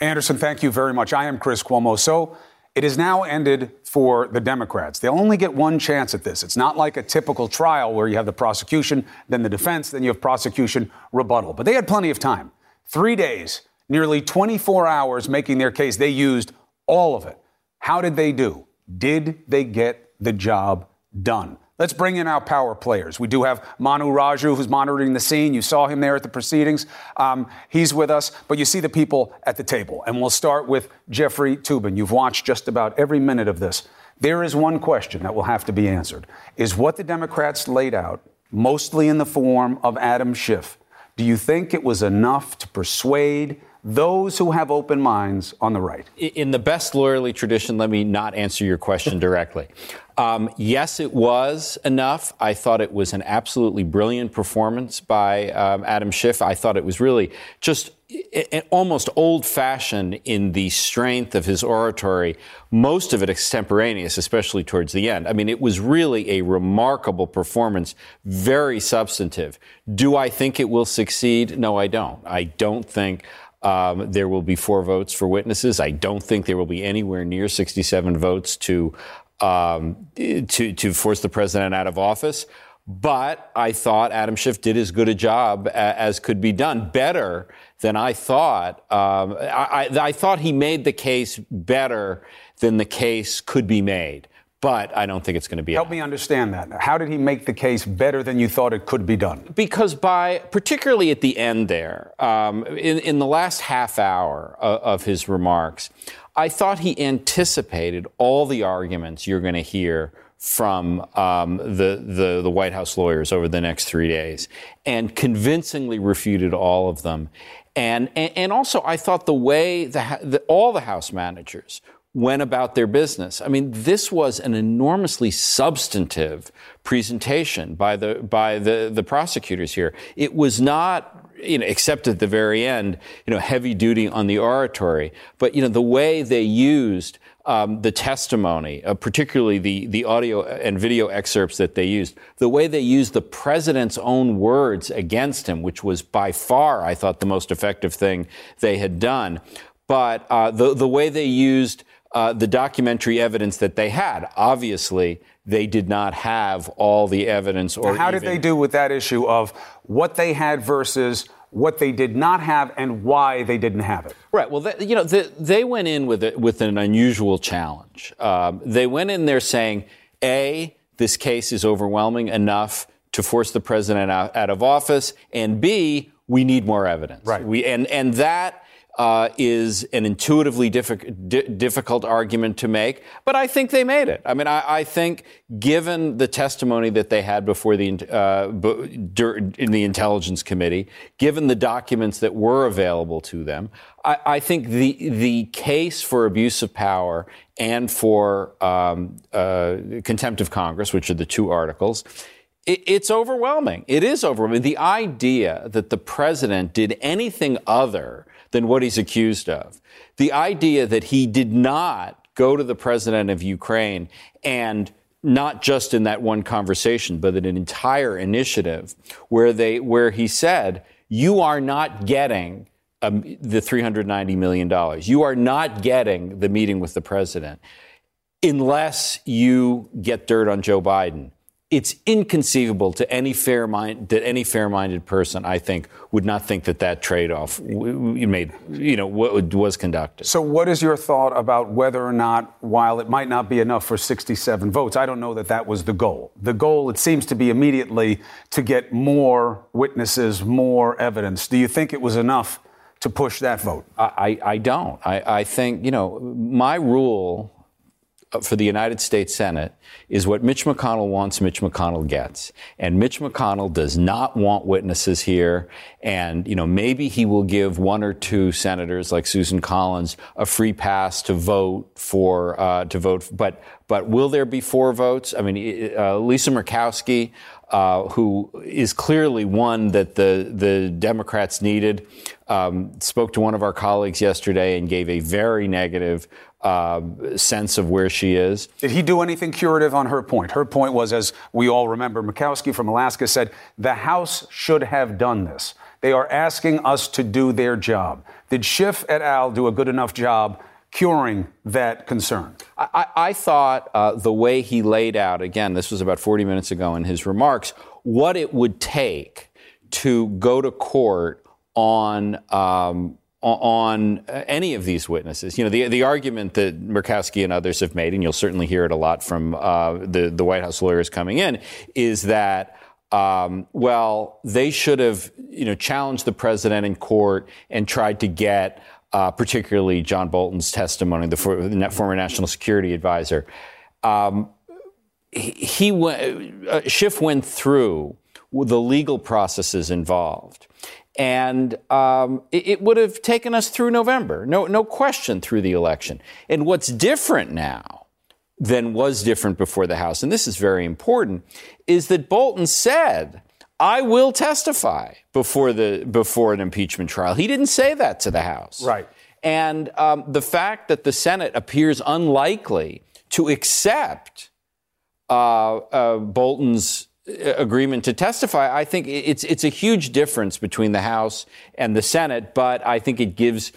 Anderson, thank you very much. I am Chris Cuomo. So it is now ended for the Democrats. They'll only get one chance at this. It's not like a typical trial where you have the prosecution, then the defense, then you have prosecution rebuttal. But they had plenty of time. 3 days, nearly 24 hours making their case. They used all of it. How did they do? Did they get the job done? Let's bring in our power players. We do have Manu Raju, who's monitoring the scene. You saw him there at the proceedings. He's with us, but you see the people at the table. And we'll start with Jeffrey Toobin. You've watched just about every minute of this. There is one question that will have to be answered. Is what the Democrats laid out, mostly in the form of Adam Schiff, do you think it was enough to persuade those who have open minds on the right? In the best lawyerly tradition, let me not answer your question directly. Yes, it was enough. I thought it was an absolutely brilliant performance by Adam Schiff. I thought it was really just almost old-fashioned in the strength of his oratory, most of it extemporaneous, especially towards the end. I mean, it was really a remarkable performance, very substantive. Do I think it will succeed? No, I don't. I don't think there will be 4 votes for witnesses. I don't think there will be anywhere near 67 votes to force the president out of office. But I thought Adam Schiff did as good a job as could be done, better than I thought. I thought he made the case better than the case could be made. But I don't think it's going to be. Help me understand that. How did he make the case better than you thought it could be done? Because particularly at the end there, in the last half hour of his remarks, I thought he anticipated all the arguments you're going to hear from the White House lawyers over the next 3 days and convincingly refuted all of them. And also, I thought the way all the House managers went about their business. I mean, this was an enormously substantive presentation by the prosecutors here. It was not, except at the very end, heavy duty on the oratory. But, the way they used the testimony, particularly the audio and video excerpts that they used, the way they used the president's own words against him, which was by far, I thought, the most effective thing they had done. But the way they used the documentary evidence that they had, obviously, they did not have all the evidence. Or how did they do with that issue of what they had versus what they did not have and why they didn't have it? Right. Well, they went in with an unusual challenge. They went in there saying, A, this case is overwhelming enough to force the president out of office, and B, we need more evidence. Right. And that is an intuitively difficult argument to make, but I think they made it. I mean, I think given the testimony that they had before in the Intelligence Committee, given the documents that were available to them, I think the case for abuse of power and for contempt of Congress, which are the two articles, it's overwhelming. It is overwhelming. The idea that the president did anything other than what he's accused of, the idea that he did not go to the president of Ukraine and not just in that one conversation, but in an entire initiative where he said, you are not getting the $390 million. You are not getting the meeting with the president unless you get dirt on Joe Biden. It's inconceivable to any fair-minded person, I think, would not think that trade-off was conducted. So what is your thought about whether or not, while it might not be enough for 67 votes, I don't know that was the goal. The goal, it seems to be immediately to get more witnesses, more evidence. Do you think it was enough to push that vote? I don't. I think, my rule for the United States Senate is what Mitch McConnell wants, Mitch McConnell gets. And Mitch McConnell does not want witnesses here. And, maybe he will give one or two senators like Susan Collins a free pass to vote but will there be 4 votes? I mean, Lisa Murkowski, who is clearly one that the Democrats needed, spoke to one of our colleagues yesterday and gave a very negative sense of where she is. Did he do anything curative on her point? Her point was, as we all remember, Murkowski from Alaska said, the House should have done this. They are asking us to do their job. Did Schiff et al. Do a good enough job curing that concern? I thought the way he laid out, again, this was about 40 minutes ago in his remarks, what it would take to go to court on any of these witnesses. You know, the argument that Murkowski and others have made, and you'll certainly hear it a lot from the White House lawyers coming in, is that they should have, challenged the president in court and tried to get particularly John Bolton's testimony, the former national security advisor. Schiff went through the legal processes involved. And it would have taken us through November, no question, through the election. And what's different now than was different before the House, and this is very important, is that Bolton said, I will testify before an impeachment trial. He didn't say that to the House. Right. And the fact that the Senate appears unlikely to accept Bolton's agreement to testify, I think it's a huge difference between the House and the Senate, but I think it gives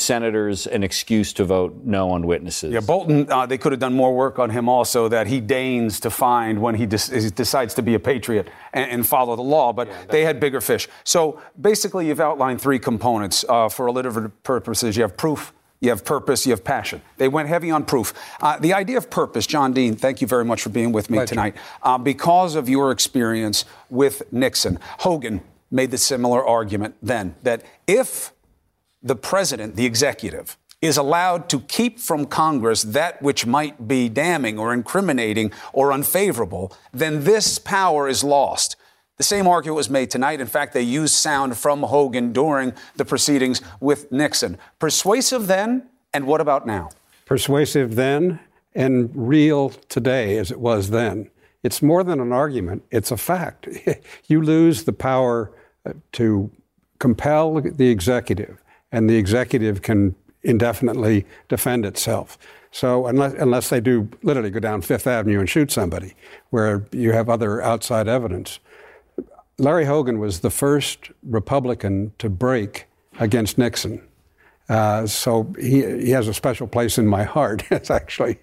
senators an excuse to vote no on witnesses. Yeah, Bolton, they could have done more work on him also that he deigns to find when he decides to be a patriot and follow the law, but they had bigger fish. So basically you've outlined three components for alliterative purposes. You have proof, you have purpose, you have passion. They went heavy on proof. The idea of purpose, John Dean, thank you very much for being with me tonight. Because of your experience with Nixon, Hogan made the similar argument then that if the president, the executive, is allowed to keep from Congress that which might be damning or incriminating or unfavorable, then this power is lost. The same argument was made tonight. In fact, they used sound from Hogan during the proceedings with Nixon. Persuasive then, and what about now? Persuasive then and real today as it was then. It's more than an argument. It's a fact. You lose the power to compel the executive, and the executive can indefinitely defend itself. So unless they do literally go down Fifth Avenue and shoot somebody, where you have other outside evidence. Larry Hogan was the first Republican to break against Nixon. So he has a special place in my heart, actually.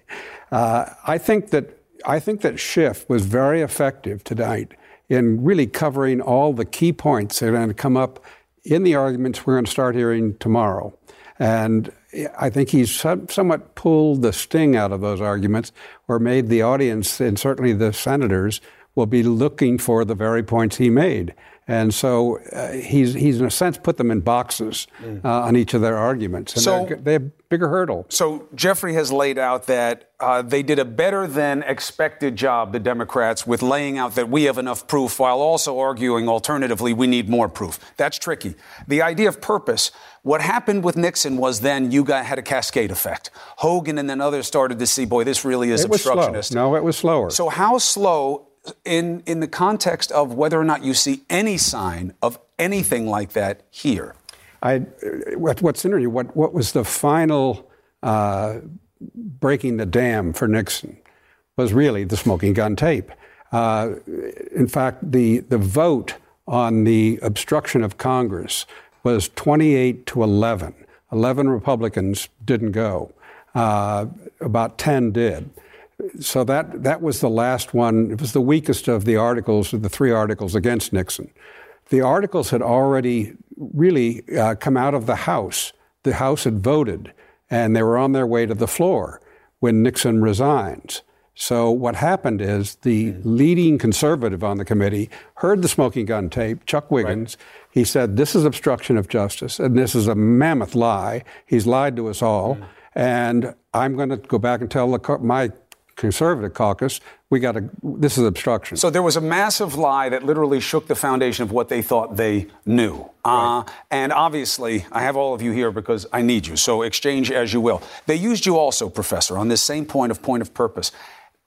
I think that Schiff was very effective tonight in really covering all the key points that are going to come up in the arguments we're going to start hearing tomorrow. And I think he's somewhat pulled the sting out of those arguments or made the audience, and certainly the senators, will be looking for the very points he made. And so he's in a sense put them in boxes on each of their arguments. And so they have a bigger hurdle. So Jeffrey has laid out that they did a better than expected job, the Democrats, with laying out that we have enough proof while also arguing alternatively we need more proof. That's tricky. The idea of purpose. What happened with Nixon was then you had a cascade effect. Hogan and then others started to see, boy, this really is obstructionist. No, it was slower. So how slow? In the context of whether or not you see any sign of anything like that here. What was the final breaking the dam for Nixon was really the smoking gun tape. In fact, the vote on the obstruction of Congress was 28 to 11. 11 Republicans didn't go. About 10 did. So that was the last one. It was the weakest of the articles, of the three articles against Nixon. The articles had already really come out of the House. The House had voted, and they were on their way to the floor when Nixon resigns. So what happened is the leading conservative on the committee heard the smoking gun tape, Chuck Wiggins. Right. He said, this is obstruction of justice, and this is a mammoth lie. He's lied to us all, and I'm going to go back and tell my Conservative caucus, this is obstruction. So there was a massive lie that literally shook the foundation of what they thought they knew. Right. And obviously, I have all of you here because I need you. So exchange as you will. They used you also, Professor, on this same point of purpose.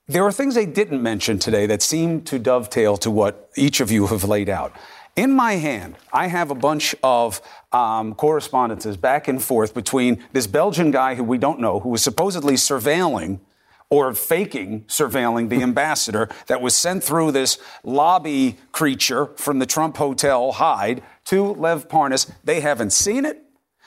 There are things they didn't mention today that seem to dovetail to what each of you have laid out. In my hand, I have a bunch of correspondences back and forth between this Belgian guy who we don't know, who was supposedly surveilling or faking surveilling the ambassador that was sent through this lobby creature from the Trump Hotel, Hyde, to Lev Parnas. They haven't seen it.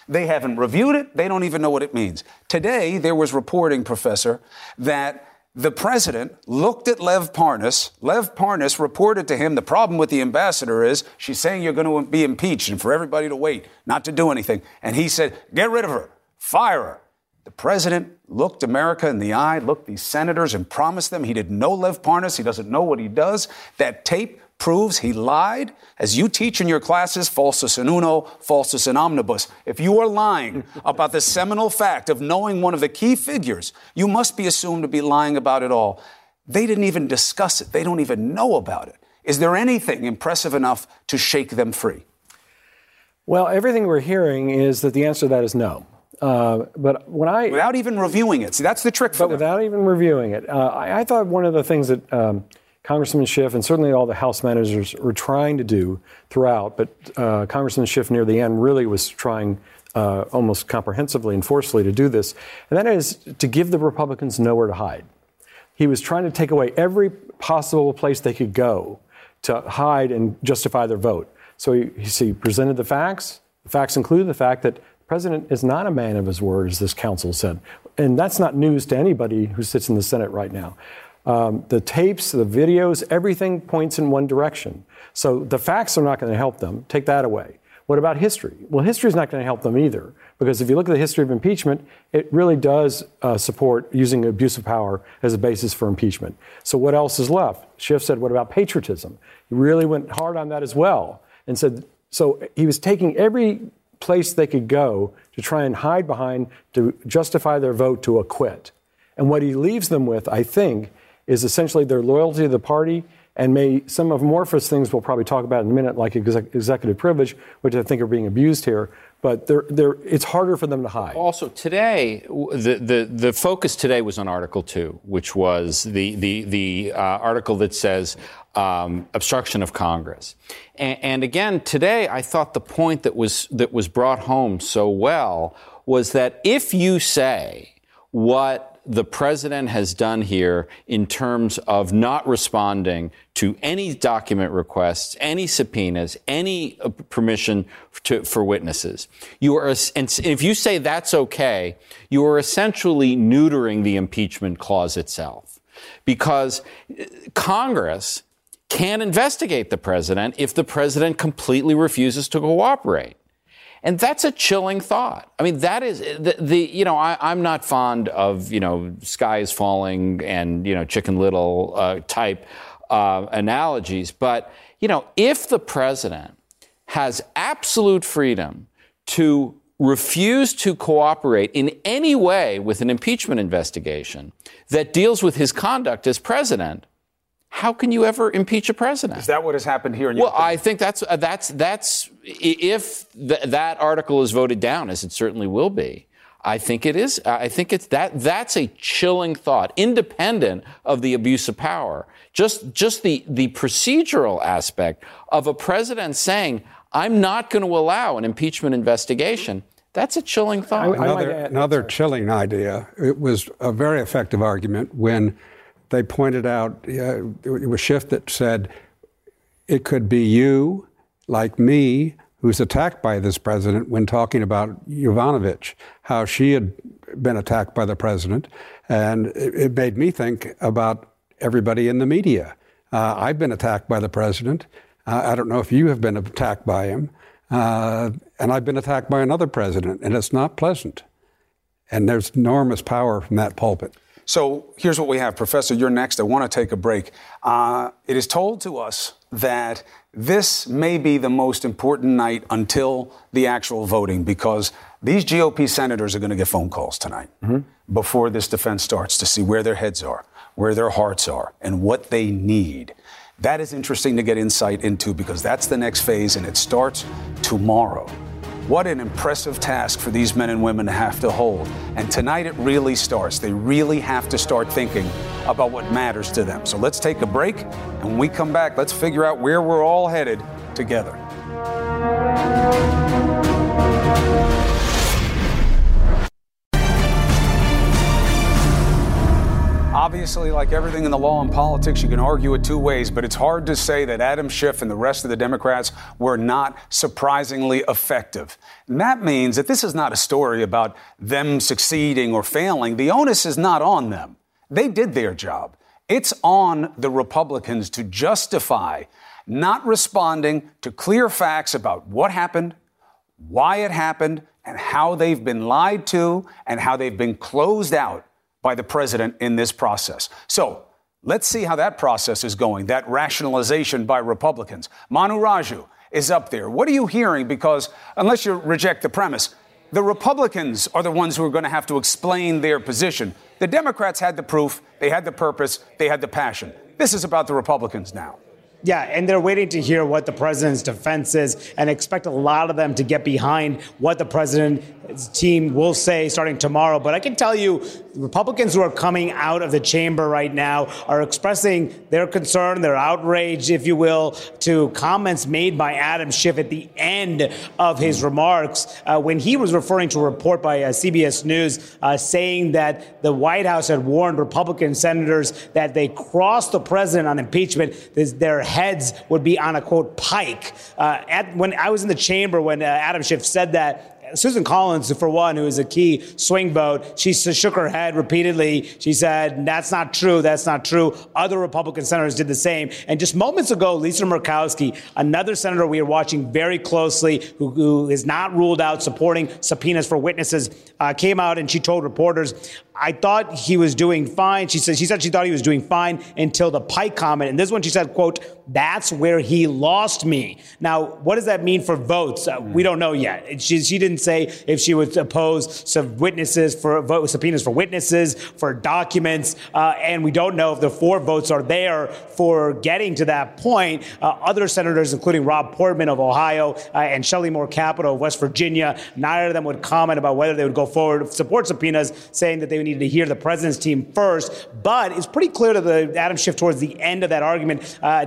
They haven't reviewed it. They don't even know what it means. Today, there was reporting, Professor, that the president looked at Lev Parnas. Lev Parnas reported to him the problem with the ambassador is she's saying you're going to be impeached and for everybody to wait, not to do anything. And he said, get rid of her, fire her. The president looked America in the eye, looked these senators and promised them he didn't know Lev Parnas. He doesn't know what he does. That tape proves he lied. As you teach in your classes, falsus in uno, falsus in omnibus. If you are lying about the seminal fact of knowing one of the key figures, you must be assumed to be lying about it all. They didn't even discuss it. They don't even know about it. Is there anything impressive enough to shake them free? Well, everything we're hearing is that the answer to that is no. But when I without even reviewing it, see, that's the trick. But without even reviewing it, I thought one of the things that Congressman Schiff and certainly all the House managers were trying to do throughout, but Congressman Schiff near the end really was trying almost comprehensively and forcefully to do this, and that is to give the Republicans nowhere to hide. He was trying to take away every possible place they could go to hide and justify their vote. So he presented the facts. The facts included the fact that the president is not a man of his word, as this counsel said. And that's not news to anybody who sits in the Senate right now. The tapes, the videos, everything points in one direction. So the facts are not going to help them. Take that away. What about history? Well, history is not going to help them either, because if you look at the history of impeachment, it really does support using abuse of power as a basis for impeachment. So what else is left? Schiff said, what about patriotism? He really went hard on that as well and said, so he was taking every place they could go to try and hide behind to justify their vote to acquit. And what he leaves them with, I think, is essentially their loyalty to the party and may some amorphous things we'll probably talk about in a minute, like executive privilege, which I think are being abused here. But it's harder for them to hide. Also, today, the focus today was on Article 2, which was the article that says obstruction of Congress. And again, today, I thought the point that was brought home so well was that if you say what the president has done here in terms of not responding to any document requests, any subpoenas, any permission for witnesses. And if you say that's okay, you are essentially neutering the impeachment clause itself, because Congress can investigate the president if the president completely refuses to cooperate. And that's a chilling thought. I mean, that is I'm not fond of, sky is falling and, Chicken Little type analogies. But, if the president has absolute freedom to refuse to cooperate in any way with an impeachment investigation that deals with his conduct as president, how can you ever impeach a president? Is that what has happened here? I think that's if that article is voted down, as it certainly will be. I think it is. I think it's that's a chilling thought, independent of the abuse of power. Just the procedural aspect of a president saying, I'm not going to allow an impeachment investigation. That's a chilling thought. Another chilling idea. It was a very effective argument when they pointed out, it was Schiff that said, it could be you, like me, who's attacked by this president when talking about Yovanovitch, how she had been attacked by the president. And it made me think about everybody in the media. I've been attacked by the president. I don't know if you have been attacked by him. And I've been attacked by another president, and it's not pleasant. And there's enormous power from that pulpit. So here's what we have. Professor, you're next. I want to take a break. It is told to us that this may be the most important night until the actual voting, because these GOP senators are going to get phone calls tonight before this defense starts to see where their heads are, where their hearts are, and what they need. That is interesting to get insight into, because that's the next phase, and it starts tomorrow. What an impressive task for these men and women to have to hold. And tonight it really starts. They really have to start thinking about what matters to them. So let's take a break. And when we come back, let's figure out where we're all headed together. obviously, like everything in the law and politics, you can argue it two ways, but it's hard to say that Adam Schiff and the rest of the Democrats were not surprisingly effective. And that means that this is not a story about them succeeding or failing. The onus is not on them. They did their job. It's on the Republicans to justify not responding to clear facts about what happened, why it happened, and how they've been lied to and how they've been closed out by the president in this process. So let's see how that process is going, that rationalization by Republicans. Manu Raju is up there. What are you hearing? Because unless you reject the premise, the Republicans are the ones who are going to have to explain their position. The Democrats had the proof. They had the purpose. They had the passion. This is about the Republicans now. Yeah, and they're waiting to hear what the president's defense is and expect a lot of them to get behind what the president's team will say starting tomorrow. But I can tell you, Republicans who are coming out of the chamber right now are expressing their concern, their outrage, if you will, to comments made by Adam Schiff at the end of his remarks when he was referring to a report by CBS News saying that the White House had warned Republican senators that they crossed the president on impeachment. Their heads would be on a, quote, pike. When I was in the chamber when Adam Schiff said that, Susan Collins, for one, who is a key swing vote, she shook her head repeatedly. She said, that's not true. That's not true. Other Republican senators did the same. And just moments ago, Lisa Murkowski, another senator we are watching very closely, who is not ruled out supporting subpoenas for witnesses, came out and she told reporters, I thought he was doing fine. She said she thought he was doing fine until the Pike comment. And this one, she said, quote, that's where he lost me. Now, what does that mean for votes? We don't know yet. She didn't say if she would oppose some witnesses for vote subpoenas for witnesses, for documents. And we don't know if the four votes are there for getting to that point. Other senators, including Rob Portman of Ohio and Shelley Moore Capito of West Virginia, neither of them would comment about whether they would go forward, support subpoenas, saying that they needed to hear the president's team first. But it's pretty clear that Adam Schiff towards the end of that argument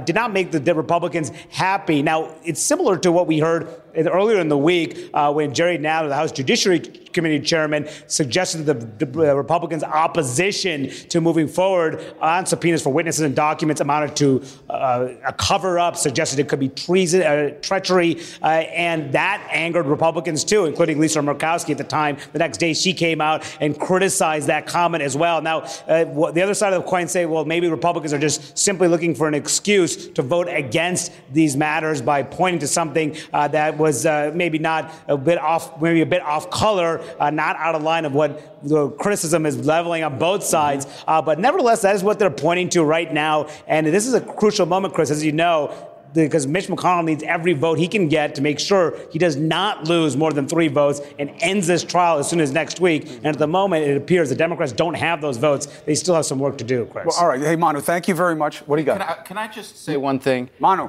did not make the Republicans happy. Now, it's similar to what we heard earlier in the week when Jerry Nadler, the House Judiciary Committee chairman, suggested that the Republicans' opposition to moving forward on subpoenas for witnesses and documents amounted to a cover-up, suggested it could be treason, treachery, and that angered Republicans too, including Lisa Murkowski at the time. The next day, she came out and criticized that comment as well. Now, the other side of the coin say, well, maybe Republicans are just simply looking for an excuse to vote against these matters by pointing to something that was maybe not a bit off, maybe a bit off color, not out of line of what the criticism is leveling on both sides. But nevertheless, that is what they're pointing to right now. And this is a crucial moment, Chris, as you know, because Mitch McConnell needs every vote he can get to make sure he does not lose more than three votes and ends this trial as soon as next week. And at the moment, it appears the Democrats don't have those votes. They still have some work to do, Chris. Well, all right. Hey, Manu, thank you very much. What do you got? Can I just say one thing? Manu.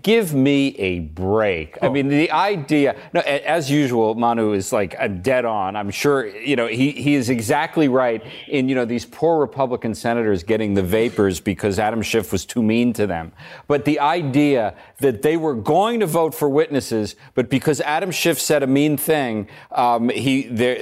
Give me a break. Oh. I mean, the idea, no, as usual, Manu is like a dead on. I'm sure, you know, he is exactly right in, you know, these poor Republican senators getting the vapors because Adam Schiff was too mean to them. But the idea that they were going to vote for witnesses, but because Adam Schiff said a mean thing, they're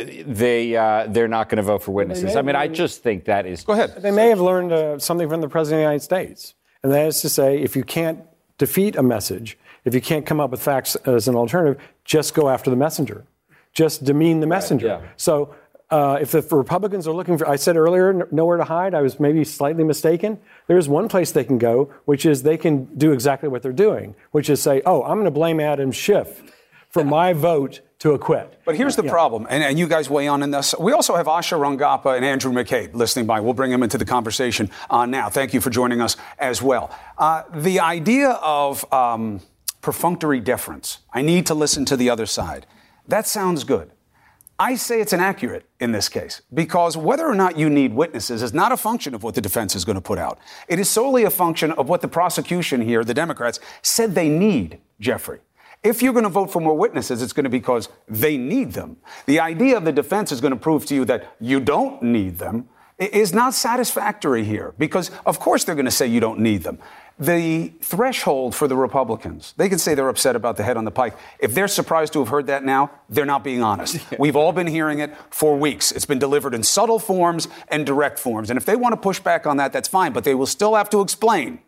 not going to vote for witnesses. I mean, I just think that is... Go ahead. They may have learned something from the President of the United States, and that is to say, if you can't defeat a message, if you can't come up with facts as an alternative, just go after the messenger. Just demean the messenger. Right, yeah. So if the Republicans are looking for, I said earlier, nowhere to hide, I was maybe slightly mistaken. There is one place they can go, which is they can do exactly what they're doing, which is say, oh, I'm going to blame Adam Schiff for my vote to acquit. But here's the problem, and you guys weigh on in this. We also have Asha Rangappa and Andrew McCabe listening by. We'll bring them into the conversation now. Thank you for joining us as well. The idea of perfunctory deference, I need to listen to the other side. That sounds good. I say it's inaccurate in this case, because whether or not you need witnesses is not a function of what the defense is going to put out. It is solely a function of what the prosecution here, the Democrats, said they need, Jeffrey. If you're going to vote for more witnesses, it's going to be because they need them. The idea of the defense is going to prove to you that you don't need them is not satisfactory here, because, of course, they're going to say you don't need them. The threshold for the Republicans, they can say they're upset about the head on the pike. If they're surprised to have heard that now, they're not being honest. We've all been hearing it for weeks. It's been delivered in subtle forms and direct forms. And if they want to push back on that, that's fine. But they will still have to explain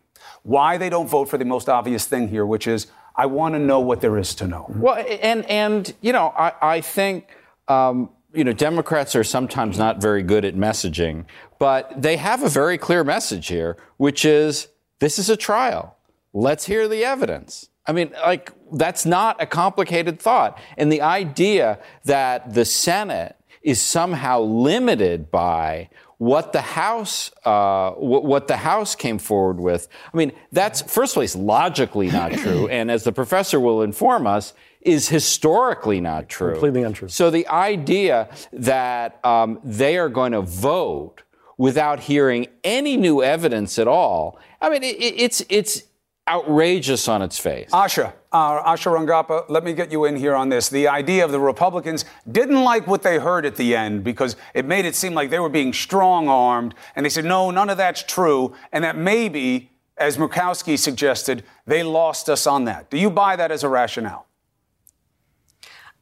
why they don't vote for the most obvious thing here, which is, I want to know what there is to know. Well, and you know, I think, you know, Democrats are sometimes not very good at messaging, but they have a very clear message here, which is, this is a trial. Let's hear the evidence. I mean, like, that's not a complicated thought. And the idea that the Senate is somehow limited by what the House came forward with, I mean, that's, first place, logically not true. And as the professor will inform us, is historically not true. Completely untrue. So the idea that they are going to vote without hearing any new evidence at all, I mean, it's outrageous on its face. Asha Rangappa, let me get you in here on this. The idea of the Republicans didn't like what they heard at the end because it made it seem like they were being strong-armed, and they said, no, none of that's true, and that maybe, as Murkowski suggested, they lost us on that. Do you buy that as a rationale?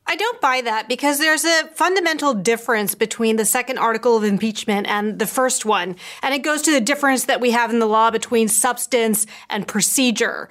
I don't buy that, because there's a fundamental difference between the second article of impeachment and the first one. And it goes to the difference that we have in the law between substance and procedure.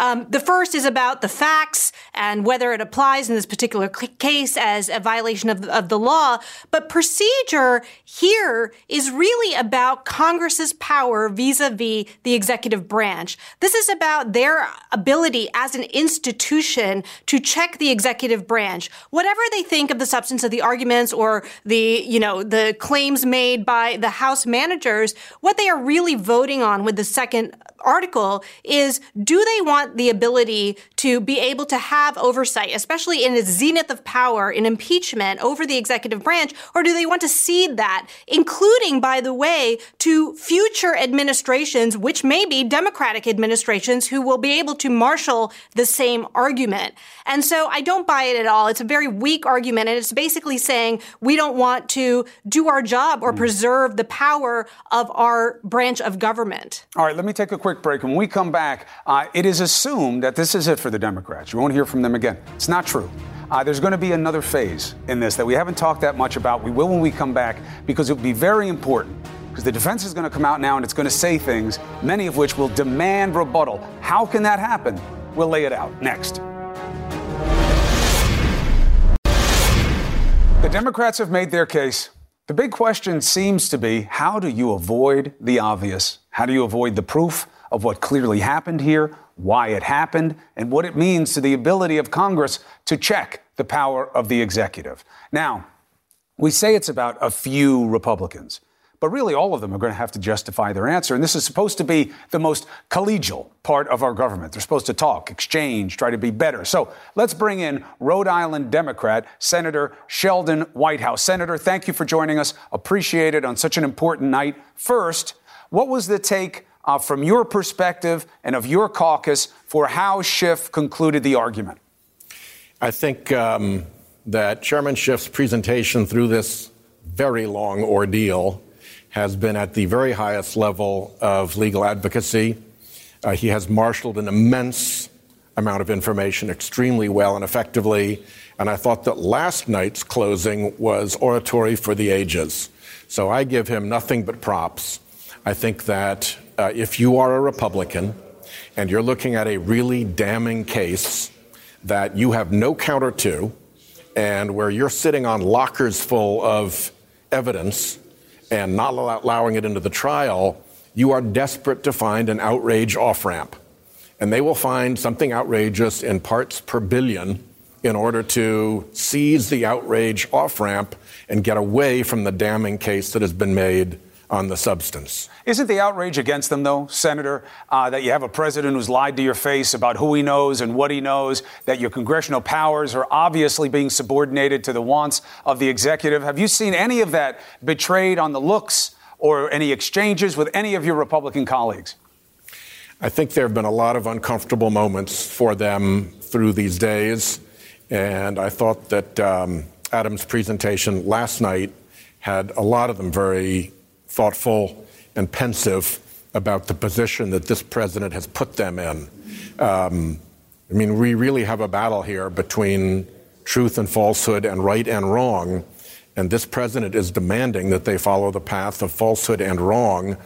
The first is about the facts and whether it applies in this particular case as a violation of the law. But procedure here is really about Congress's power vis-a-vis the executive branch. This is about their ability as an institution to check the executive branch. Whatever they think of the substance of the arguments or the, you know, the claims made by the House managers, what they are really voting on with the second article is, do they want the ability to be able to have oversight, especially in its zenith of power in impeachment over the executive branch, or do they want to cede that, including, by the way, to future administrations, which may be Democratic administrations, who will be able to marshal the same argument? And so I don't buy it at all. It's a very weak argument, and it's basically saying we don't want to do our job or preserve the power of our branch of government. All right, let me take a quick break. When we come back, it is assumed that this is it for the Democrats. You won't hear from them again. It's not true. There's going to be another phase in this that we haven't talked that much about. We will when we come back, because it will be very important, because the defense is going to come out now and it's going to say things, many of which will demand rebuttal. How can that happen? We'll lay it out next. The Democrats have made their case. The big question seems to be, how do you avoid the obvious? How do you avoid the proof of what clearly happened here, why it happened, and what it means to the ability of Congress to check the power of the executive? Now, we say it's about a few Republicans, but really all of them are going to have to justify their answer. And this is supposed to be the most collegial part of our government. They're supposed to talk, exchange, try to be better. So let's bring in Rhode Island Democrat Senator Sheldon Whitehouse. Senator, thank you for joining us. Appreciate it on such an important night. First, what was the take from your perspective and of your caucus for how Schiff concluded the argument? I think that Chairman Schiff's presentation through this very long ordeal has been at the very highest level of legal advocacy. He has marshaled an immense amount of information extremely well and effectively. And I thought that last night's closing was oratory for the ages. So I give him nothing but props. I think that if you are a Republican and you're looking at a really damning case that you have no counter to and where you're sitting on lockers full of evidence and not allowing it into the trial, you are desperate to find an outrage off-ramp. And they will find something outrageous in parts per billion in order to seize the outrage off-ramp and get away from the damning case that has been made on the substance. Isn't the outrage against them, though, Senator, that you have a president who's lied to your face about who he knows and what he knows, that your congressional powers are obviously being subordinated to the wants of the executive? Have you seen any of that betrayed on the looks or any exchanges with any of your Republican colleagues? I think there have been a lot of uncomfortable moments for them through these days. And I thought that Adam's presentation last night had a lot of them very thoughtful and pensive about the position that this president has put them in. I mean, we really have a battle here between truth and falsehood and right and wrong. And this president is demanding that they follow the path of falsehood and wrong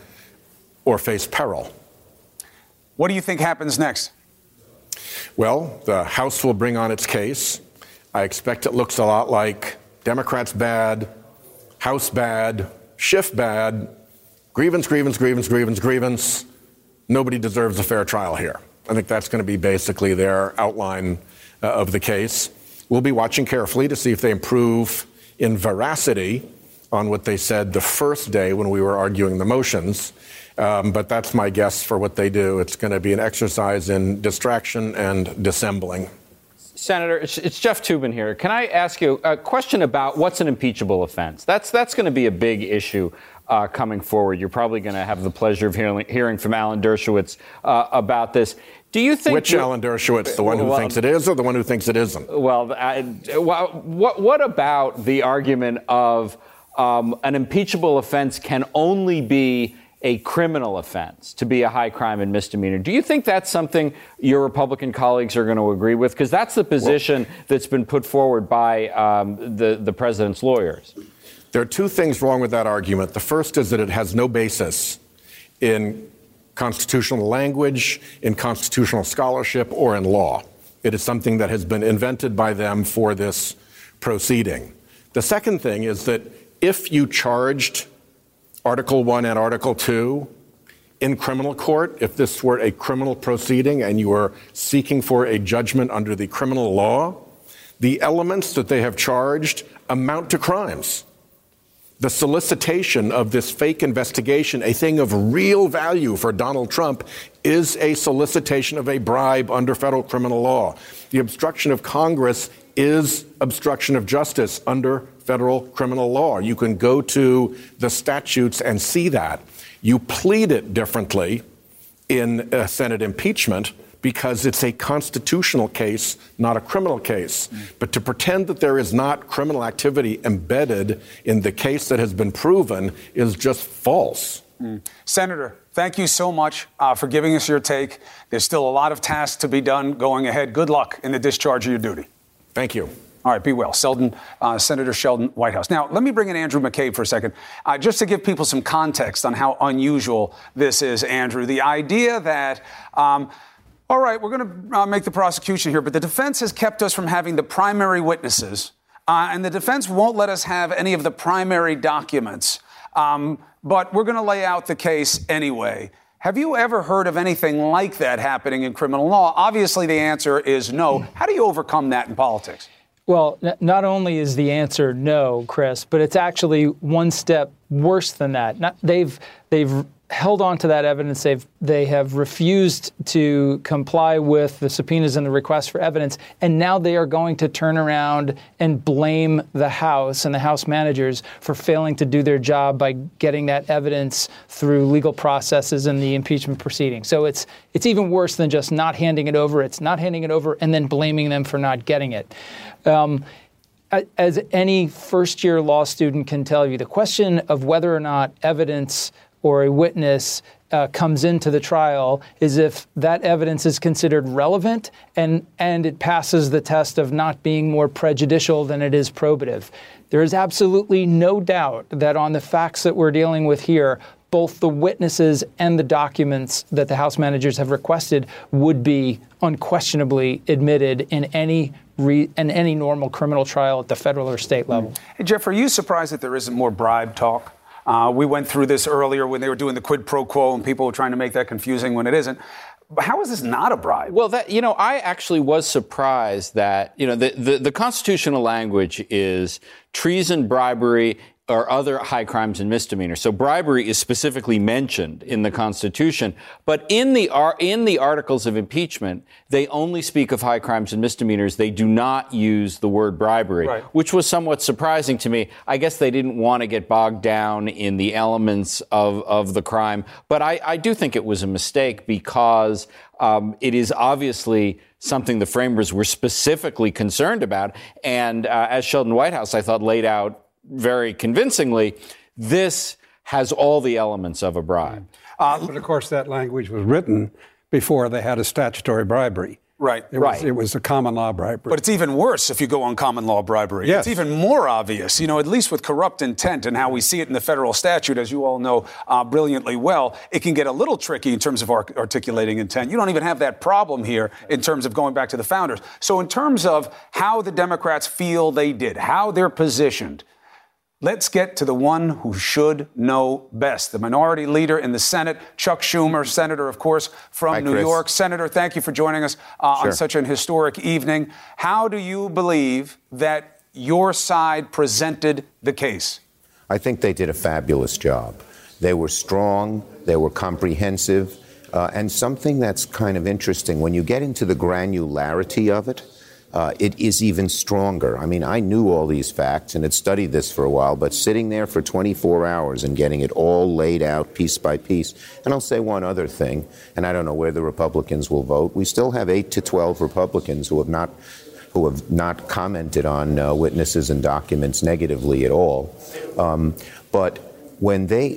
or face peril. What do you think happens next? Well, the House will bring on its case. I expect it looks a lot like Democrats bad, House bad, Schiff bad, grievance. Nobody deserves a fair trial here. I think that's going to be basically their outline of the case. We'll be watching carefully to see if they improve in veracity on what they said the first day when we were arguing the motions. But that's my guess for what they do. It's going to be an exercise in distraction and dissembling. Senator, it's Jeff Toobin here. Can I ask you a question about what's an impeachable offense? That's going to be a big issue coming forward. You're probably going to have the pleasure of hearing from Alan Dershowitz about this. Do you think which Alan Dershowitz, the one who thinks it is or the one who thinks it isn't? Well, what about the argument of an impeachable offense can only be a criminal offense to be a high crime and misdemeanor? Do you think that's something your Republican colleagues are going to agree with? Because that's the position that's been put forward by the president's lawyers. There are two things wrong with that argument. The first is that it has no basis in constitutional language, in constitutional scholarship, or in law. It is something that has been invented by them for this proceeding. The second thing is that if you charged Article 1 and Article 2 in criminal court, if this were a criminal proceeding and you were seeking for a judgment under the criminal law, the elements that they have charged amount to crimes. The solicitation of this fake investigation, a thing of real value for Donald Trump, is a solicitation of a bribe under federal criminal law. The obstruction of Congress is obstruction of justice under federal criminal law. You can go to the statutes and see that. You plead it differently in a Senate impeachment because it's a constitutional case, not a criminal case. But to pretend that there is not criminal activity embedded in the case that has been proven is just false. Senator, thank you so much for giving us your take. There's still a lot of tasks to be done going ahead. Good luck in the discharge of your duty. Thank you. All right, be well. Senator Sheldon Whitehouse. Now, let me bring in Andrew McCabe for a second, just to give people some context on how unusual this is, Andrew. The idea that, all right, we're going to make the prosecution here, but the defense has kept us from having the primary witnesses, and the defense won't let us have any of the primary documents, but we're going to lay out the case anyway. Have you ever heard of anything like that happening in criminal law? Obviously, the answer is no. How do you overcome that in politics? Well, not only is the answer no, Chris, but it's actually one step worse than that. They've held on to that evidence. They have refused to comply with the subpoenas and the requests for evidence, and now they are going to turn around and blame the House and the House managers for failing to do their job by getting that evidence through legal processes and the impeachment proceeding. So it's even worse than just not handing it over. It's not handing it over and then blaming them for not getting it. As any first-year law student can tell you, the question of whether or not evidence or a witness comes into the trial is if that evidence is considered relevant and it passes the test of not being more prejudicial than it is probative. There is absolutely no doubt that on the facts that we're dealing with here, both the witnesses and the documents that the House managers have requested would be unquestionably admitted in any normal criminal trial at the federal or state level. Hey, Jeff, are you surprised that there isn't more bribe talk? We went through this earlier when they were doing the quid pro quo and people were trying to make that confusing when it isn't. How is this not a bribe? Well, I actually was surprised that, the constitutional language is treason, bribery, or other high crimes and misdemeanors. So bribery is specifically mentioned in the Constitution, but in the articles of impeachment, they only speak of high crimes and misdemeanors. They do not use the word bribery, right, which was somewhat surprising to me. I guess they didn't want to get bogged down in the elements of the crime, but I do think it was a mistake because it is obviously something the framers were specifically concerned about. And as Sheldon Whitehouse, I thought, laid out very convincingly, this has all the elements of a bribe. But, of course, that language was written before they had a statutory bribery. Right, it was a common law bribery. But it's even worse if you go on common law bribery. Yes. It's even more obvious, you know, at least with corrupt intent and how we see it in the federal statute, as you all know brilliantly well, it can get a little tricky in terms of articulating intent. You don't even have that problem here in terms of going back to the founders. So in terms of how the Democrats feel they did, how they're positioned, let's get to the one who should know best, the minority leader in the Senate, Chuck Schumer, senator, of course, from New York. Senator, thank you for joining us on such an historic evening. How do you believe that your side presented the case? I think they did a fabulous job. They were strong. They were comprehensive. And something that's kind of interesting, when you get into the granularity of it, it is even stronger. I mean, I knew all these facts and had studied this for a while, but sitting there for 24 hours and getting it all laid out piece by piece. And I'll say one other thing, and I don't know where the Republicans will vote. We still have 8 to 12 Republicans who have not commented on witnesses and documents negatively at all. But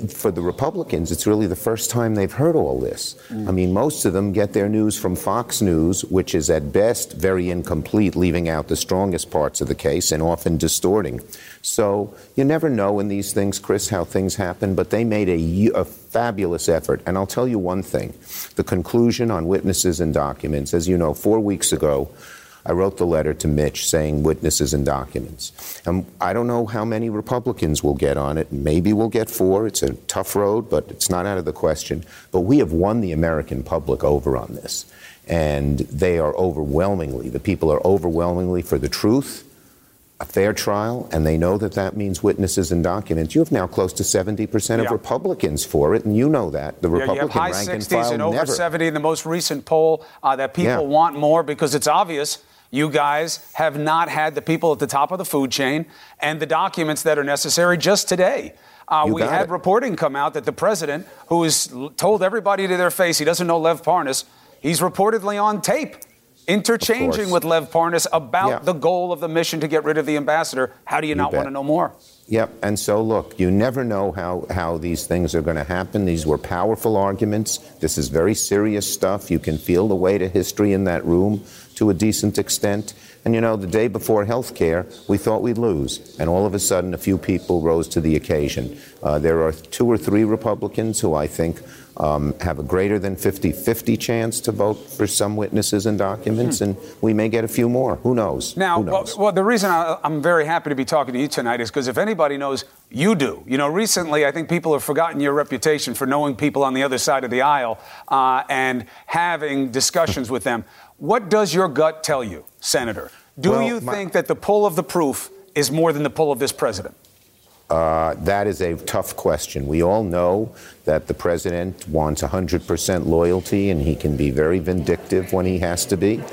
for the Republicans, it's really the first time they've heard all this. I mean, most of them get their news from Fox News, which is at best very incomplete, leaving out the strongest parts of the case and often distorting. So you never know in these things, Chris, how things happen, but they made a fabulous effort. And I'll tell you one thing, the conclusion on witnesses and documents, as you know, 4 weeks ago, I wrote the letter to Mitch saying witnesses and documents. And I don't know how many Republicans will get on it. Maybe we'll get 4. It's a tough road, but it's not out of the question. But we have won the American public over on this. And they are overwhelmingly for the truth, a fair trial, and they know that that means witnesses and documents. You have now close to 70% of Republicans for it, and you know that. The Republican rank and file never. You have high 60s and over 70 in the most recent poll that people want more because it's obvious. You guys have not had the people at the top of the food chain and the documents that are necessary just today. We had reporting come out that the president, who has told everybody to their face he doesn't know Lev Parnas, he's reportedly on tape interchanging with Lev Parnas about the goal of the mission to get rid of the ambassador. How do you not want to know more? Yep. And so, look, you never know how these things are going to happen. These were powerful arguments. This is very serious stuff. You can feel the weight of history in that room to a decent extent. And, you know, the day before health care, we thought we'd lose. And all of a sudden, a few people rose to the occasion. There are 2 or 3 Republicans who I think have a greater than 50-50 chance to vote for some witnesses and documents, and we may get a few more. Who knows? Now, well, the reason I'm very happy to be talking to you tonight is because if anybody knows, you do. You know, recently, I think people have forgotten your reputation for knowing people on the other side of the aisle and having discussions with them. What does your gut tell you, Senator? Do you think that the pull of the proof is more than the pull of this president? That is a tough question. We all know that the president wants 100% loyalty, and he can be very vindictive when he has to be.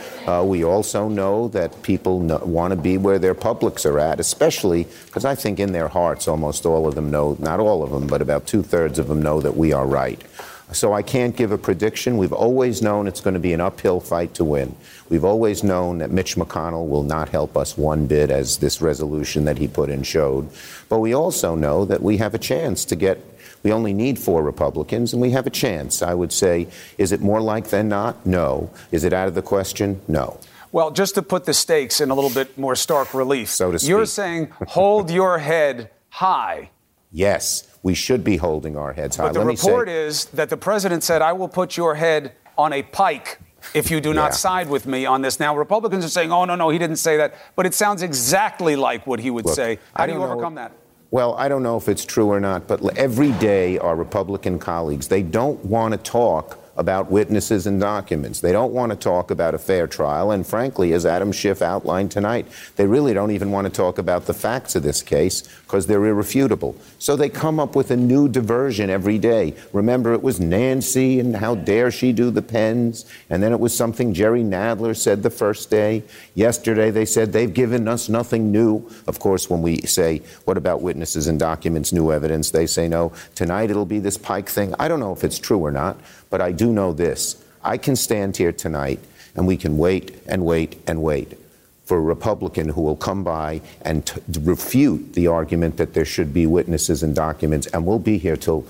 We also know that people want to be where their publics are at, especially because I think in their hearts almost all of them know, not all of them, but about 2/3 of them know that we are right. So I can't give a prediction. We've always known it's going to be an uphill fight to win. We've always known that Mitch McConnell will not help us one bit, as this resolution that he put in showed. But we also know that we have a chance to get, we only need 4 Republicans, and we have a chance. I would say, is it more like than not? No. Is it out of the question? No. Well, just to put the stakes in a little bit more stark relief, so to speak. You're saying hold your head high. Yes. We should be holding our heads high. But the report is that the president said, I will put your head on a pike if you do not side with me on this. Now, Republicans are saying, oh, no, he didn't say that. But it sounds exactly like what he would say. How do you overcome that? Well, I don't know if it's true or not, but every day our Republican colleagues, they don't want to talk about witnesses and documents. They don't want to talk about a fair trial. And frankly, as Adam Schiff outlined tonight, they really don't even want to talk about the facts of this case because they're irrefutable. So they come up with a new diversion every day. Remember, it was Nancy and how dare she do the pens. And then it was something Jerry Nadler said the first day. Yesterday, they said they've given us nothing new. Of course, when we say, what about witnesses and documents, new evidence, they say no. Tonight, it'll be this Pike thing. I don't know if it's true or not, but I do know this. I can stand here tonight and we can wait and wait and wait. for a Republican who will come by and refute the argument that there should be witnesses and documents, and we'll be here till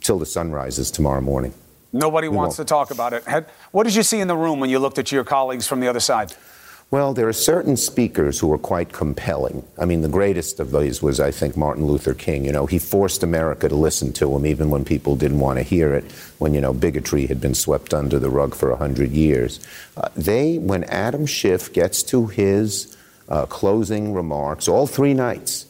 the sun rises tomorrow morning. Nobody wants to talk about it. What did you see in the room when you looked at your colleagues from the other side? Well, there are certain speakers who are quite compelling. I mean, the greatest of these was, I think, Martin Luther King. You know, he forced America to listen to him even when people didn't want to hear it, when, you know, bigotry had been swept under the rug for 100 years. When Adam Schiff gets to his closing remarks, all three nights,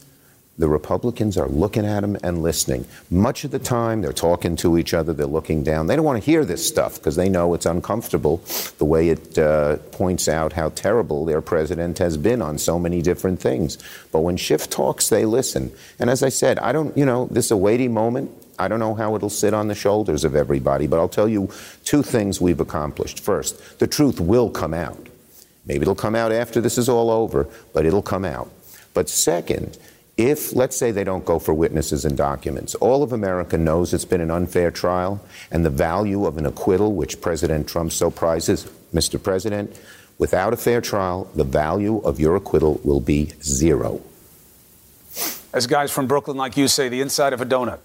the Republicans are looking at him and listening. Much of the time, they're talking to each other, they're looking down. They don't want to hear this stuff because they know it's uncomfortable, the way it points out how terrible their president has been on so many different things. But when Schiff talks, they listen. And as I said, this is a weighty moment. I don't know how it'll sit on the shoulders of everybody, but I'll tell you two things we've accomplished. First, the truth will come out. Maybe it'll come out after this is all over, but it'll come out. But second, if, let's say, they don't go for witnesses and documents, all of America knows it's been an unfair trial, and the value of an acquittal, which President Trump so prizes, Mr. President, without a fair trial, the value of your acquittal will be zero. As guys from Brooklyn like you say, the inside of a donut.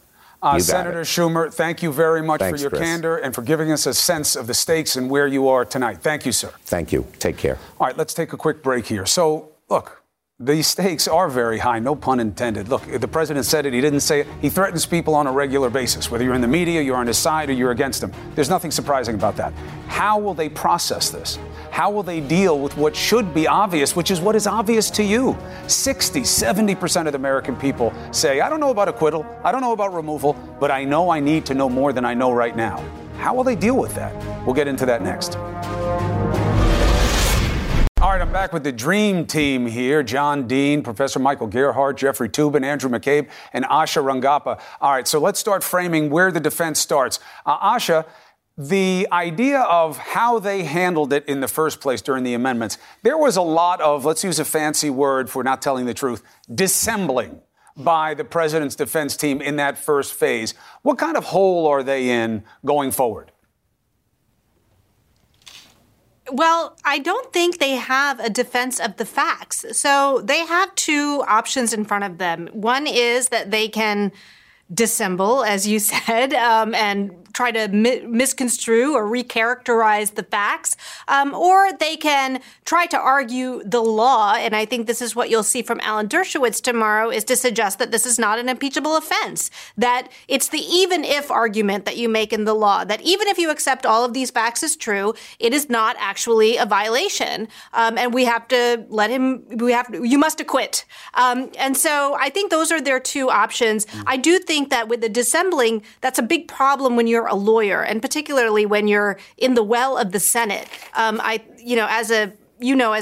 Senator Schumer, thank you very much for your candor and for giving us a sense of the stakes and where you are tonight. Thank you, sir. Thank you. Take care. All right, let's take a quick break here. So, look. The stakes are very high, no pun intended. Look, the president said it, he didn't say it. He threatens people on a regular basis, whether you're in the media, you're on his side, or you're against him. There's nothing surprising about that. How will they process this? How will they deal with what should be obvious, which is what is obvious to you? 60-70% of the American people say, I don't know about acquittal, I don't know about removal, but I know I need to know more than I know right now. How will they deal with that? We'll get into that next. All right, I'm back with the dream team here. John Dean, Professor Michael Gerhardt, Jeffrey Toobin, Andrew McCabe, and Asha Rangappa. All right, so let's start framing where the defense starts. Asha, the idea of how they handled it in the first place during the amendments, there was a lot of, let's use a fancy word for not telling the truth, dissembling by the president's defense team in that first phase. What kind of hole are they in going forward? Well, I don't think they have a defense of the facts. So they have two options in front of them. One is that they can dissemble, as you said, and try to misconstrue or recharacterize the facts, or they can try to argue the law. And I think this is what you'll see from Alan Dershowitz tomorrow, is to suggest that this is not an impeachable offense, that it's the even if argument that you make in the law, that even if you accept all of these facts as true, it is not actually a violation. And we have to let him, you must acquit. And so I think those are their two options. I do think that with the dissembling, that's a big problem when you're a lawyer, and particularly when you're in the well of the Senate. As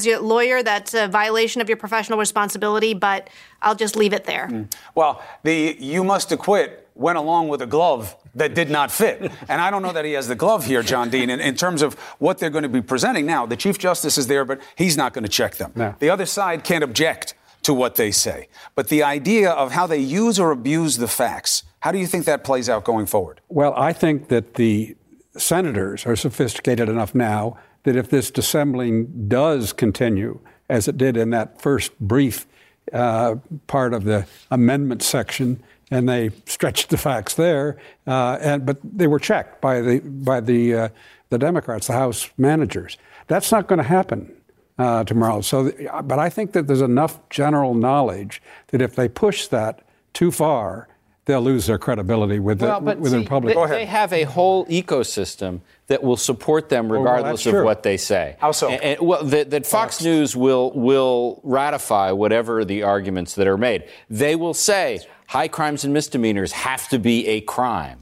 a lawyer, that's a violation of your professional responsibility, but I'll just leave it there. Well, the you must acquit went along with a glove that did not fit. And I don't know that he has the glove here, John Dean, in terms of what they're going to be presenting. Now, the Chief Justice is there, but he's not going to check them. No. The other side can't object to what they say. But the idea of how they use or abuse the facts, how do you think that plays out going forward? Well, I think that the senators are sophisticated enough now that if this dissembling does continue, as it did in that first brief part of the amendment section, and they stretched the facts there, but they were checked by the Democrats, the House managers. That's not going to happen tomorrow. But I think that there's enough general knowledge that if they push that too far, they'll lose their credibility with the Republicans. They have a whole ecosystem that will support them regardless of what they say. How so? That Fox News will ratify whatever the arguments that are made. They will say high crimes and misdemeanors have to be a crime.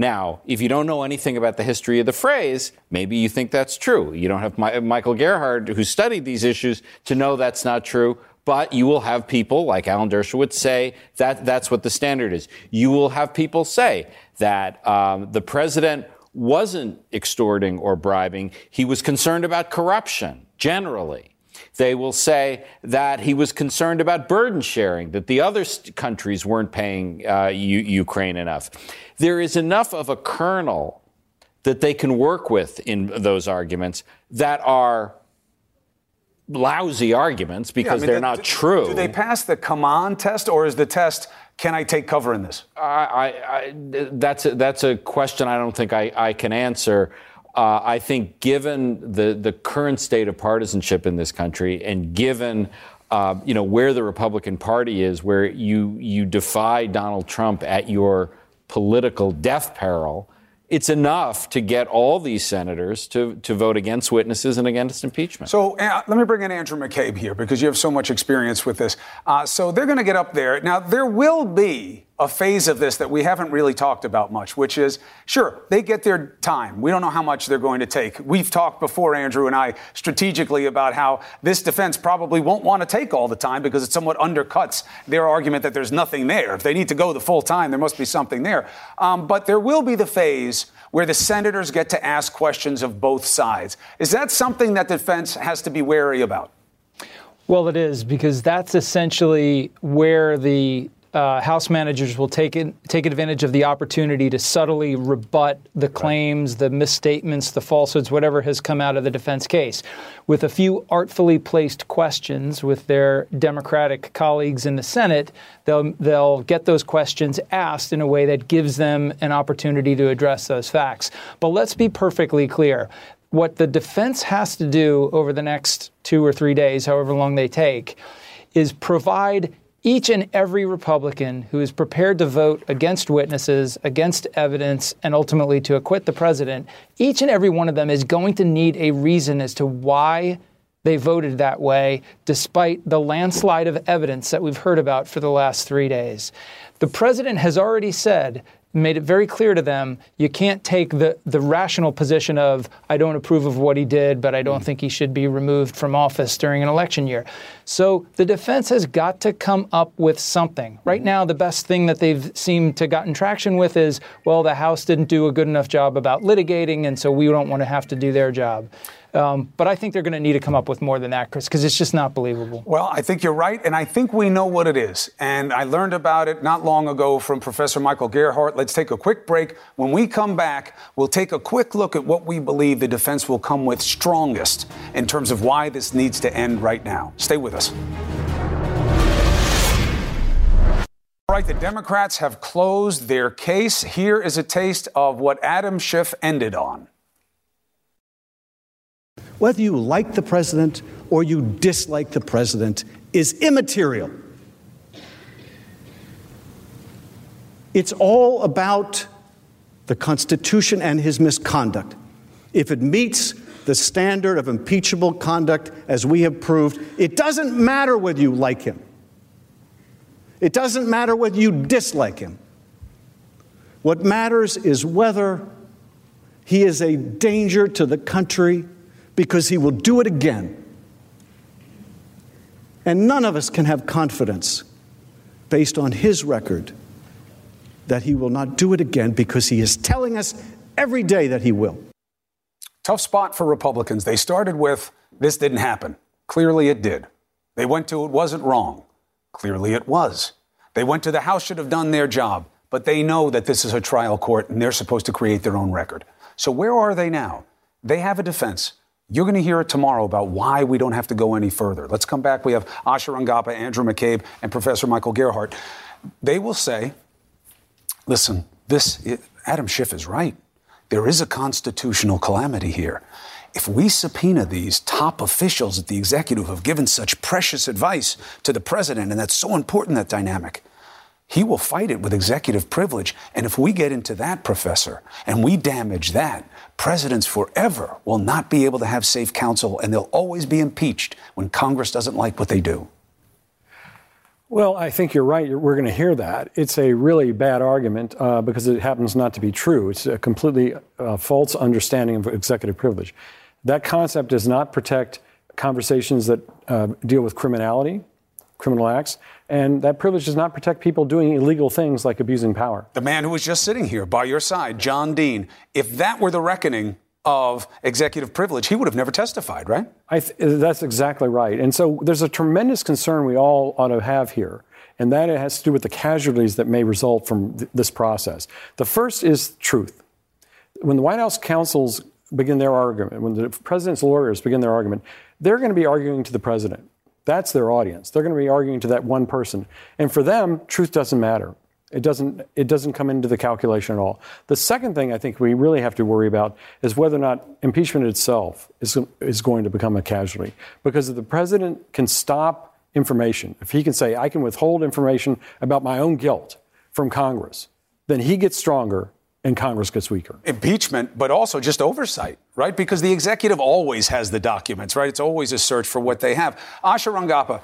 Now, if you don't know anything about the history of the phrase, maybe you think that's true. You don't have Michael Gerhardt, who studied these issues, to know that's not true. But you will have people like Alan Dershowitz say that that's what the standard is. You will have people say that the president wasn't extorting or bribing. He was concerned about corruption generally. They will say that he was concerned about burden sharing, that the other countries weren't paying Ukraine enough. There is enough of a kernel that they can work with in those arguments that are lousy arguments because they're not true. Do they pass the come on test, or is the test, can I take cover in this? That's a question I don't think I can answer. I think given the current state of partisanship in this country, and given where the Republican Party is, where you defy Donald Trump at your political death peril, it's enough to get all these senators to vote against witnesses and against impeachment. So let me bring in Andrew McCabe here, because you have so much experience with this. So they're going to get up there. Now, there will be a phase of this that we haven't really talked about much, which is, sure, they get their time. We don't know how much they're going to take. We've talked before, Andrew and I, strategically about how this defense probably won't want to take all the time, because it somewhat undercuts their argument that there's nothing there. If they need to go the full time, there must be something there. But there will be the phase where the senators get to ask questions of both sides. Is that something that defense has to be wary about? Well, it is, because that's essentially where the House managers will take advantage of the opportunity to subtly rebut the claims, the misstatements, the falsehoods, whatever has come out of the defense case, with a few artfully placed questions with their Democratic colleagues in the Senate. They'll get those questions asked in a way that gives them an opportunity to address those facts. But let's be perfectly clear. What the defense has to do over the next 2 or 3 days, however long they take, is provide each and every Republican who is prepared to vote against witnesses, against evidence, and ultimately to acquit the president, each and every one of them is going to need a reason as to why they voted that way, despite the landslide of evidence that we've heard about for the last 3 days. The president has already said, made it very clear to them, you can't take the rational position of, I don't approve of what he did, but I don't think he should be removed from office during an election year. So the defense has got to come up with something. Right now, the best thing that they've seemed to gotten traction with is, well, the House didn't do a good enough job about litigating, and so we don't want to have to do their job. But I think they're going to need to come up with more than that, Chris, because it's just not believable. Well, I think you're right, and I think we know what it is. And I learned about it not long ago from Professor Michael Gerhardt. Let's take a quick break. When we come back, we'll take a quick look at what we believe the defense will come with strongest in terms of why this needs to end right now. Stay with us. All right, the Democrats have closed their case. Here is a taste of what Adam Schiff ended on. Whether you like the president or you dislike the president is immaterial. It's all about the Constitution and his misconduct. If it meets the standard of impeachable conduct, as we have proved, it doesn't matter whether you like him. It doesn't matter whether you dislike him. What matters is whether he is a danger to the country, because he will do it again. And none of us can have confidence, based on his record, that he will not do it again, because he is telling us every day that he will. Tough spot for Republicans. They started with, this didn't happen. Clearly it did. They went to, it wasn't wrong. Clearly it was. They went to, the House should have done their job. But they know that this is a trial court, and they're supposed to create their own record. So where are they now? They have a defense. You're going to hear it tomorrow about why we don't have to go any further. Let's come back. We have Asha Rangappa, Andrew McCabe, and Professor Michael Gerhardt. They will say, listen, Adam Schiff is right. There is a constitutional calamity here. If we subpoena these top officials at the executive who have given such precious advice to the president, and that's so important, that dynamic, he will fight it with executive privilege. And if we get into that, Professor, and we damage that, presidents forever will not be able to have safe counsel, and they'll always be impeached when Congress doesn't like what they do. Well, I think you're right. We're going to hear that. It's a really bad argument because it happens not to be true. It's a completely false understanding of executive privilege. That concept does not protect conversations that deal with criminality, criminal acts, and that privilege does not protect people doing illegal things like abusing power. The man who was just sitting here by your side, John Dean, if that were the reckoning of executive privilege, he would have never testified, right? That's exactly right. And so there's a tremendous concern we all ought to have here, and that it has to do with the casualties that may result from this process. The first is truth. When the White House counsels begin their argument, when the president's lawyers begin their argument, they're going to be arguing to the president. That's their audience. They're going to be arguing to that one person. And for them, truth doesn't matter. It doesn't come into the calculation at all. The second thing I think we really have to worry about is whether or not impeachment itself is going to become a casualty. Because if the president can stop information, if he can say, I can withhold information about my own guilt from Congress, then he gets stronger and Congress gets weaker. Impeachment, but also just oversight, right? Because the executive always has the documents, right? It's always a search for what they have. Asha Rangappa,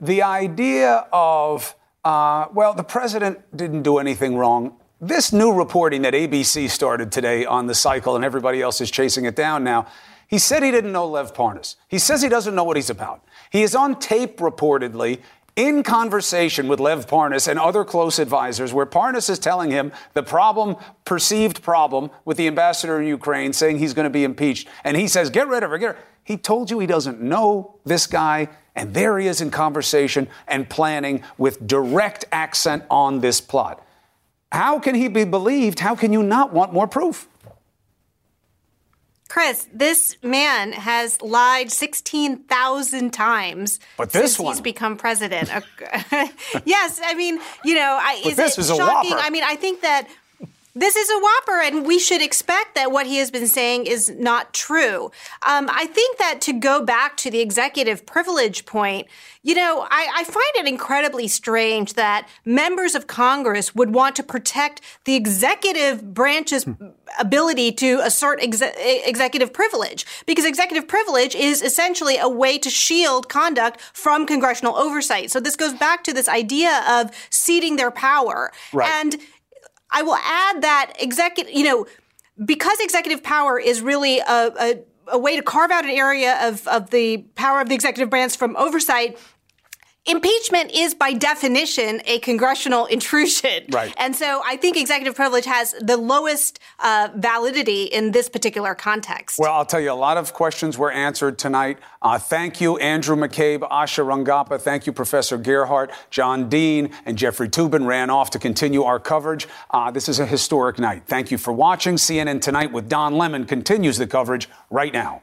the idea of... Well, the president didn't do anything wrong. This new reporting that ABC started today on the cycle, and everybody else is chasing it down now. He said he didn't know Lev Parnas. He says he doesn't know what he's about. He is on tape, reportedly, in conversation with Lev Parnas and other close advisors, where Parnas is telling him the perceived problem with the ambassador in Ukraine, saying he's going to be impeached. And he says, get rid of her, get her. He told you he doesn't know this guy. And there he is in conversation and planning with direct accent on this plot. How can he be believed? How can you not want more proof? Chris, this man has lied 16,000 times since he's become president. Yes, I mean, you know, is it shocking? I mean, I think that this is a whopper, and we should expect that what he has been saying is not true. I think that to go back to the executive privilege point, you know, I find it incredibly strange that members of Congress would want to protect the executive branch's ability to assert executive privilege, because executive privilege is essentially a way to shield conduct from congressional oversight. So this goes back to this idea of ceding their power. Right. And I will add that because executive power is really a way to carve out an area of the power of the executive branch from oversight, impeachment is by definition a congressional intrusion. Right. And so I think executive privilege has the lowest validity in this particular context. Well, I'll tell you, a lot of questions were answered tonight. Thank you, Andrew McCabe, Asha Rangappa. Thank you, Professor Gerhardt. John Dean and Jeffrey Toobin ran off to continue our coverage. This is a historic night. Thank you for watching. CNN Tonight with Don Lemon continues the coverage right now.